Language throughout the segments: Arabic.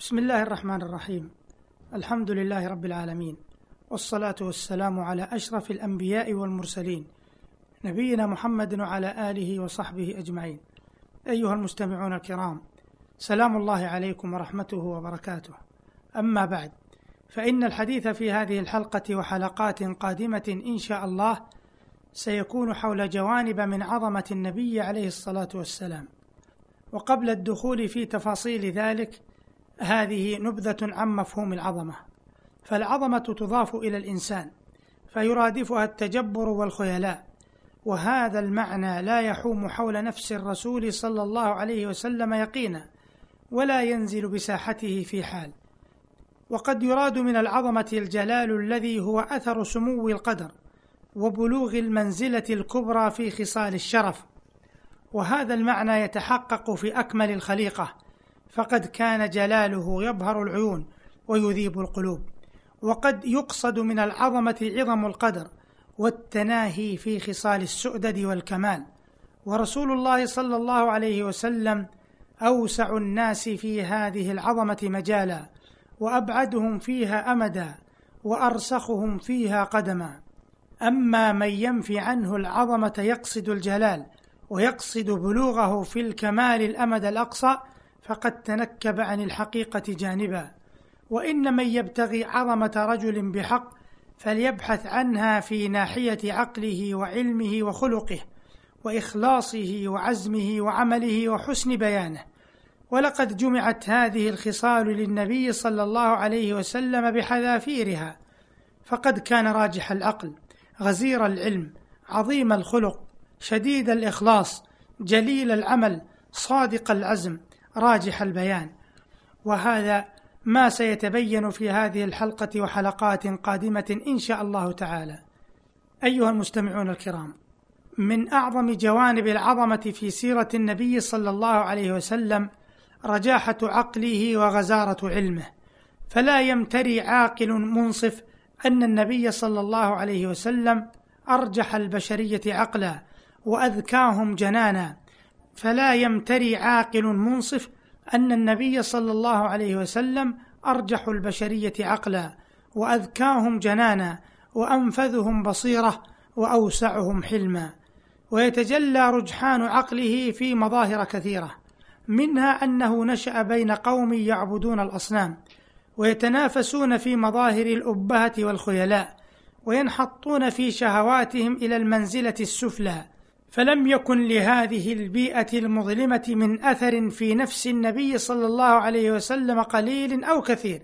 بسم الله الرحمن الرحيم. الحمد لله رب العالمين، والصلاة والسلام على أشرف الأنبياء والمرسلين، نبينا محمد وعلى آله وصحبه أجمعين. أيها المستمعون الكرام، سلام الله عليكم ورحمته وبركاته. أما بعد، فإن الحديث في هذه الحلقة وحلقات قادمة إن شاء الله سيكون حول جوانب من عظمة النبي عليه الصلاة والسلام. وقبل الدخول في تفاصيل ذلك، هذه نبذة عن مفهوم العظمة. فالعظمة تضاف إلى الإنسان، فيرادفها التجبر والخيلاء، وهذا المعنى لا يحوم حول نفس الرسول صلى الله عليه وسلم يقينا، ولا ينزل بساحته في حال. وقد يراد من العظمة الجلال الذي هو أثر سمو القدر وبلوغ المنزلة الكبرى في خصال الشرف، وهذا المعنى يتحقق في أكمل الخليقة، فقد كان جلاله يبهر العيون ويذيب القلوب. وقد يقصد من العظمة عظم القدر والتناهي في خصال السؤدد والكمال، ورسول الله صلى الله عليه وسلم أوسع الناس في هذه العظمة مجالا، وأبعدهم فيها أمدا، وأرسخهم فيها قدما. أما من ينفي عنه العظمة يقصد الجلال ويقصد بلوغه في الكمال الأمد الأقصى، فقد تنكب عن الحقيقة جانبا. وإن من يبتغي عظمة رجل بحق فليبحث عنها في ناحية عقله وعلمه وخلقه وإخلاصه وعزمه وعمله وحسن بيانه. ولقد جمعت هذه الخصال للنبي صلى الله عليه وسلم بحذافيرها، فقد كان راجح العقل، غزير العلم، عظيم الخلق، شديد الإخلاص، جليل العمل، صادق العزم، راجح البيان. وهذا ما سيتبين في هذه الحلقة وحلقات قادمة إن شاء الله تعالى. أيها المستمعون الكرام، من أعظم جوانب العظمة في سيرة النبي صلى الله عليه وسلم رجاحة عقله وغزارة علمه، فلا يمتري عاقل منصف أن النبي صلى الله عليه وسلم أرجح البشرية عقلا وأذكاهم جنانا، فلا يمتري عاقل منصف أن النبي صلى الله عليه وسلم أرجح البشرية عقلا وأذكاهم جنانا وأنفذهم بصيرة وأوسعهم حلما. ويتجلى رجحان عقله في مظاهر كثيرة، منها أنه نشأ بين قوم يعبدون الأصنام ويتنافسون في مظاهر الأبهة والخيلاء، وينحطون في شهواتهم إلى المنزلة السفلى، فلم يكن لهذه البيئة المظلمة من أثر في نفس النبي صلى الله عليه وسلم قليل أو كثير،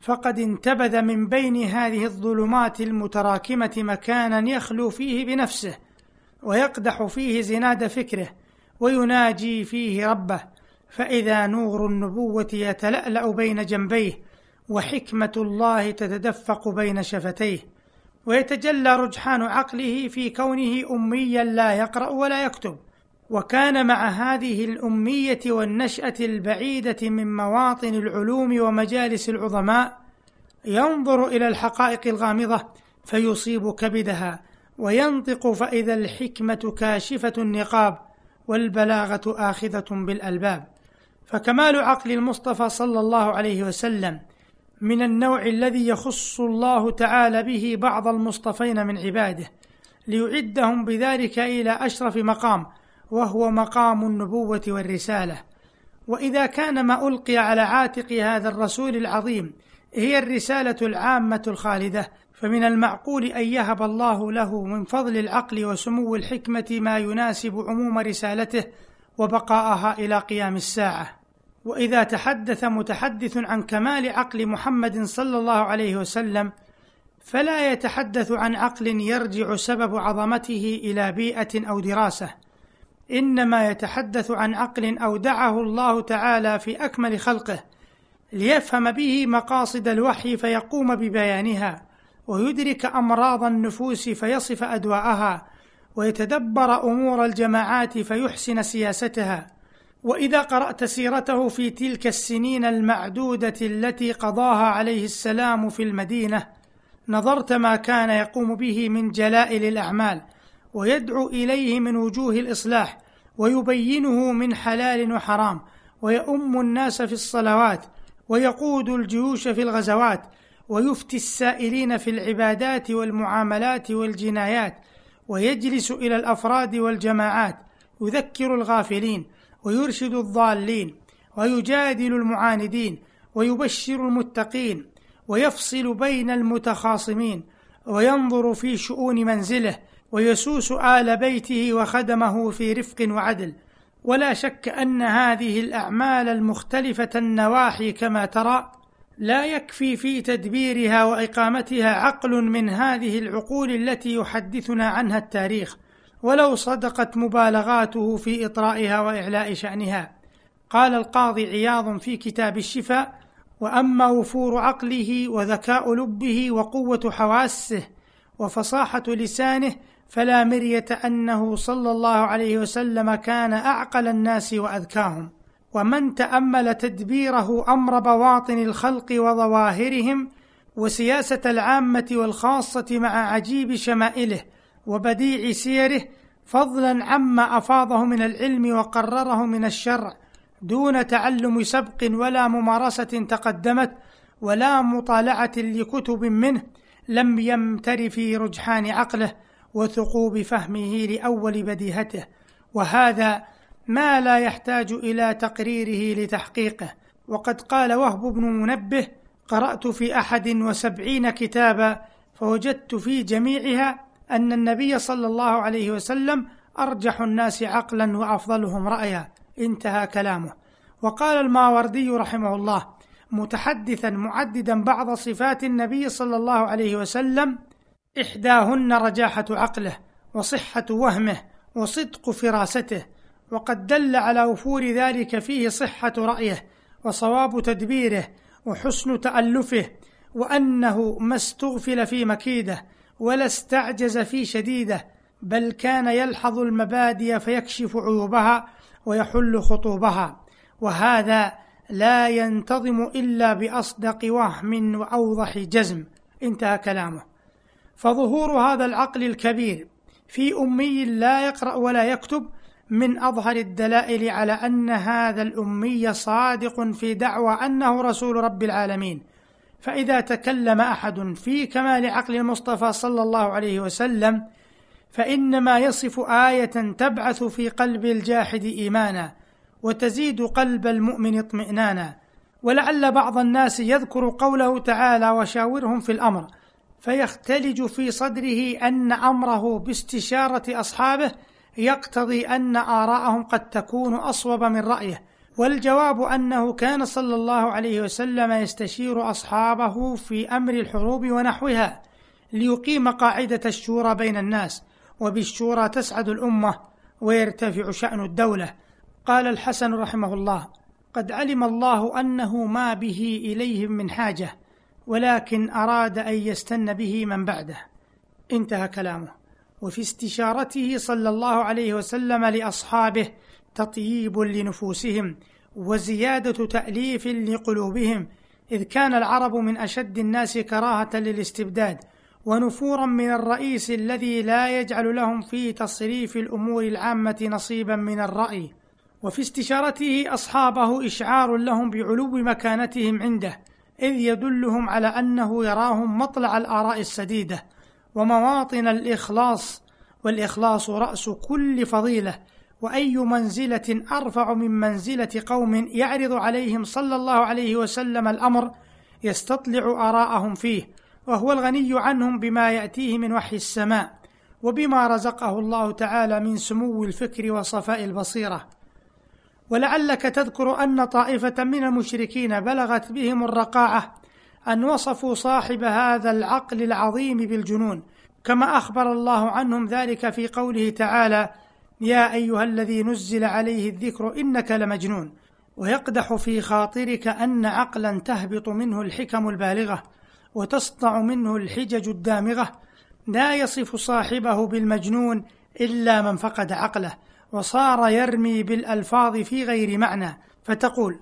فقد انتبذ من بين هذه الظلمات المتراكمة مكانا يخلو فيه بنفسه، ويقدح فيه زناد فكره، ويناجي فيه ربه، فإذا نور النبوة يتلألأ بين جنبيه، وحكمة الله تتدفق بين شفتيه. ويتجلى رجحان عقله في كونه أميا لا يقرأ ولا يكتب، وكان مع هذه الأمية والنشأة البعيدة من مواطن العلوم ومجالس العظماء ينظر إلى الحقائق الغامضة فيصيب كبدها، وينطق فإذا الحكمة كاشفة النقاب والبلاغة آخذة بالألباب. فكمال عقل المصطفى صلى الله عليه وسلم من النوع الذي يخص الله تعالى به بعض المصطفين من عباده، ليعدهم بذلك إلى أشرف مقام، وهو مقام النبوة والرسالة. وإذا كان ما ألقي على عاتق هذا الرسول العظيم هي الرسالة العامة الخالدة، فمن المعقول أن يهب الله له من فضل العقل وسمو الحكمة ما يناسب عموم رسالته وبقاءها إلى قيام الساعة. وإذا تحدث متحدث عن كمال عقل محمد صلى الله عليه وسلم، فلا يتحدث عن عقل يرجع سبب عظمته إلى بيئة أو دراسة، إنما يتحدث عن عقل أودعه الله تعالى في أكمل خلقه ليفهم به مقاصد الوحي فيقوم ببيانها، ويدرك أمراض النفوس فيصف أدواءها، ويتدبر أمور الجماعات فيحسن سياستها. وإذا قرأت سيرته في تلك السنين المعدودة التي قضاها عليه السلام في المدينة، نظرت ما كان يقوم به من جلائل الأعمال، ويدعو إليه من وجوه الإصلاح، ويبينه من حلال وحرام، ويؤم الناس في الصلوات، ويقود الجيوش في الغزوات، ويفتي السائلين في العبادات والمعاملات والجنايات، ويجلس إلى الأفراد والجماعات، يذكر الغافلين، ويرشد الضالين، ويجادل المعاندين، ويبشر المتقين، ويفصل بين المتخاصمين، وينظر في شؤون منزله، ويسوس آل بيته وخدمه في رفق وعدل. ولا شك أن هذه الأعمال المختلفة النواحي كما ترى لا يكفي في تدبيرها وإقامتها عقل من هذه العقول التي يحدثنا عنها التاريخ، ولو صدقت مبالغاته في إطرائها وإعلاء شأنها. قال القاضي عياض في كتاب الشفاء: وأما وفور عقله وذكاء لبه وقوة حواسه وفصاحة لسانه فلا مرية أنه صلى الله عليه وسلم كان أعقل الناس وأذكاهم. ومن تأمل تدبيره أمر بواطن الخلق وظواهرهم وسياسة العامة والخاصة مع عجيب شمائله وبديع سيره، فضلا عما أفاضه من العلم وقرره من الشرع، دون تعلم سبق ولا ممارسة تقدمت ولا مطالعة لكتب منه، لم يمتر في رجحان عقله وثقوب فهمه لأول بديهته، وهذا ما لا يحتاج إلى تقريره لتحقيقه. وقد قال وهب بن منبه: قرأت في 71 كتابا فوجدت في جميعها أن النبي صلى الله عليه وسلم أرجح الناس عقلا وأفضلهم رأيا. انتهى كلامه. وقال الماوردي رحمه الله متحدثا معددا بعض صفات النبي صلى الله عليه وسلم: إحداهن رجاحة عقله وصحة وهمه وصدق فراسته. وقد دل على وفور ذلك فيه صحة رأيه وصواب تدبيره وحسن تألفه، وأنه ما استغفل في مكيده ولا استعجز في شديده، بل كان يلحظ المبادئ فيكشف عيوبها ويحل خطوبها، وهذا لا ينتظم إلا بأصدق وهم وأوضح جزم. انتهى كلامه. فظهور هذا العقل الكبير في أمي لا يقرأ ولا يكتب من أظهر الدلائل على أن هذا الأمي صادق في دعوى أنه رسول رب العالمين. فإذا تكلم أحد في كمال عقل المصطفى صلى الله عليه وسلم فإنما يصف آية تبعث في قلب الجاحد إيمانا وتزيد قلب المؤمن اطمئنانا. ولعل بعض الناس يذكر قوله تعالى: وشاورهم في الأمر، فيختلج في صدره أن أمره باستشارة أصحابه يقتضي أن آراءهم قد تكون أصوب من رأيه، والجواب أنه كان صلى الله عليه وسلم يستشير أصحابه في أمر الحروب ونحوها ليقيم قاعدة الشورى بين الناس، وبالشورى تسعد الأمة ويرتفع شأن الدولة. قال الحسن رحمه الله: قد علم الله أنه ما به إليهم من حاجة، ولكن أراد أن يستن به من بعده. انتهى كلامه. وفي استشارته صلى الله عليه وسلم لأصحابه تطيب لنفوسهم وزيادة تأليف لقلوبهم، إذ كان العرب من أشد الناس كراهة للاستبداد ونفورا من الرئيس الذي لا يجعل لهم في تصريف الأمور العامة نصيبا من الرأي. وفي استشارته أصحابه إشعار لهم بعلو مكانتهم عنده، إذ يدلهم على أنه يراهم مطلع الآراء السديدة ومواطن الإخلاص، والإخلاص رأس كل فضيلة، وأي منزلة أرفع من منزلة قوم يعرض عليهم صلى الله عليه وسلم الأمر يستطلع آراءهم فيه، وهو الغني عنهم بما يأتيه من وحي السماء وبما رزقه الله تعالى من سمو الفكر وصفاء البصيرة. ولعلك تذكر أن طائفة من المشركين بلغت بهم الرقاعة أن وصفوا صاحب هذا العقل العظيم بالجنون، كما أخبر الله عنهم ذلك في قوله تعالى: يا أيها الذي نزل عليه الذكر إنك لمجنون. ويقدح في خاطرك أن عقلا تهبط منه الحكم البالغة وتسطع منه الحجج الدامغة، لا يصف صاحبه بالمجنون إلا من فقد عقله وصار يرمي بالألفاظ في غير معنى، فتقول: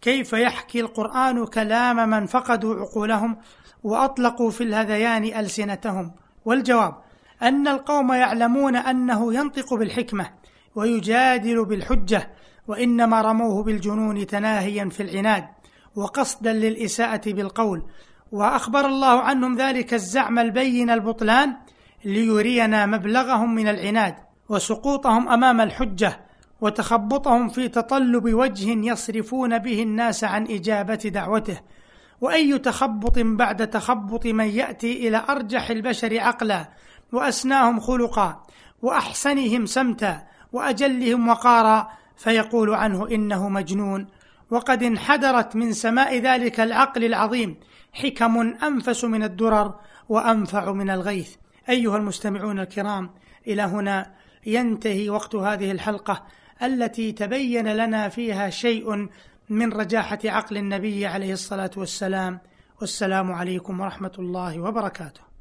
كيف يحكي القرآن كلام من فقدوا عقولهم وأطلقوا في الهذيان ألسنتهم؟ والجواب أن القوم يعلمون أنه ينطق بالحكمة ويجادل بالحجة، وإنما رموه بالجنون تناهيا في العناد وقصدا للإساءة بالقول. وأخبر الله عنهم ذلك الزعم البين البطلان ليرينا مبلغهم من العناد وسقوطهم أمام الحجة وتخبطهم في تطلب وجه يصرفون به الناس عن إجابة دعوته. وأي تخبط بعد تخبط من يأتي إلى أرجح البشر عقلا وأسناهم خلقا وأحسنهم سمتا وأجلهم وقارا فيقول عنه إنه مجنون. وقد انحدرت من سماء ذلك العقل العظيم حكم أنفس من الدرر وأنفع من الغيث. أيها المستمعون الكرام، إلى هنا ينتهي وقت هذه الحلقة التي تبين لنا فيها شيء من رجاحة عقل النبي عليه الصلاة والسلام، والسلام عليكم ورحمة الله وبركاته.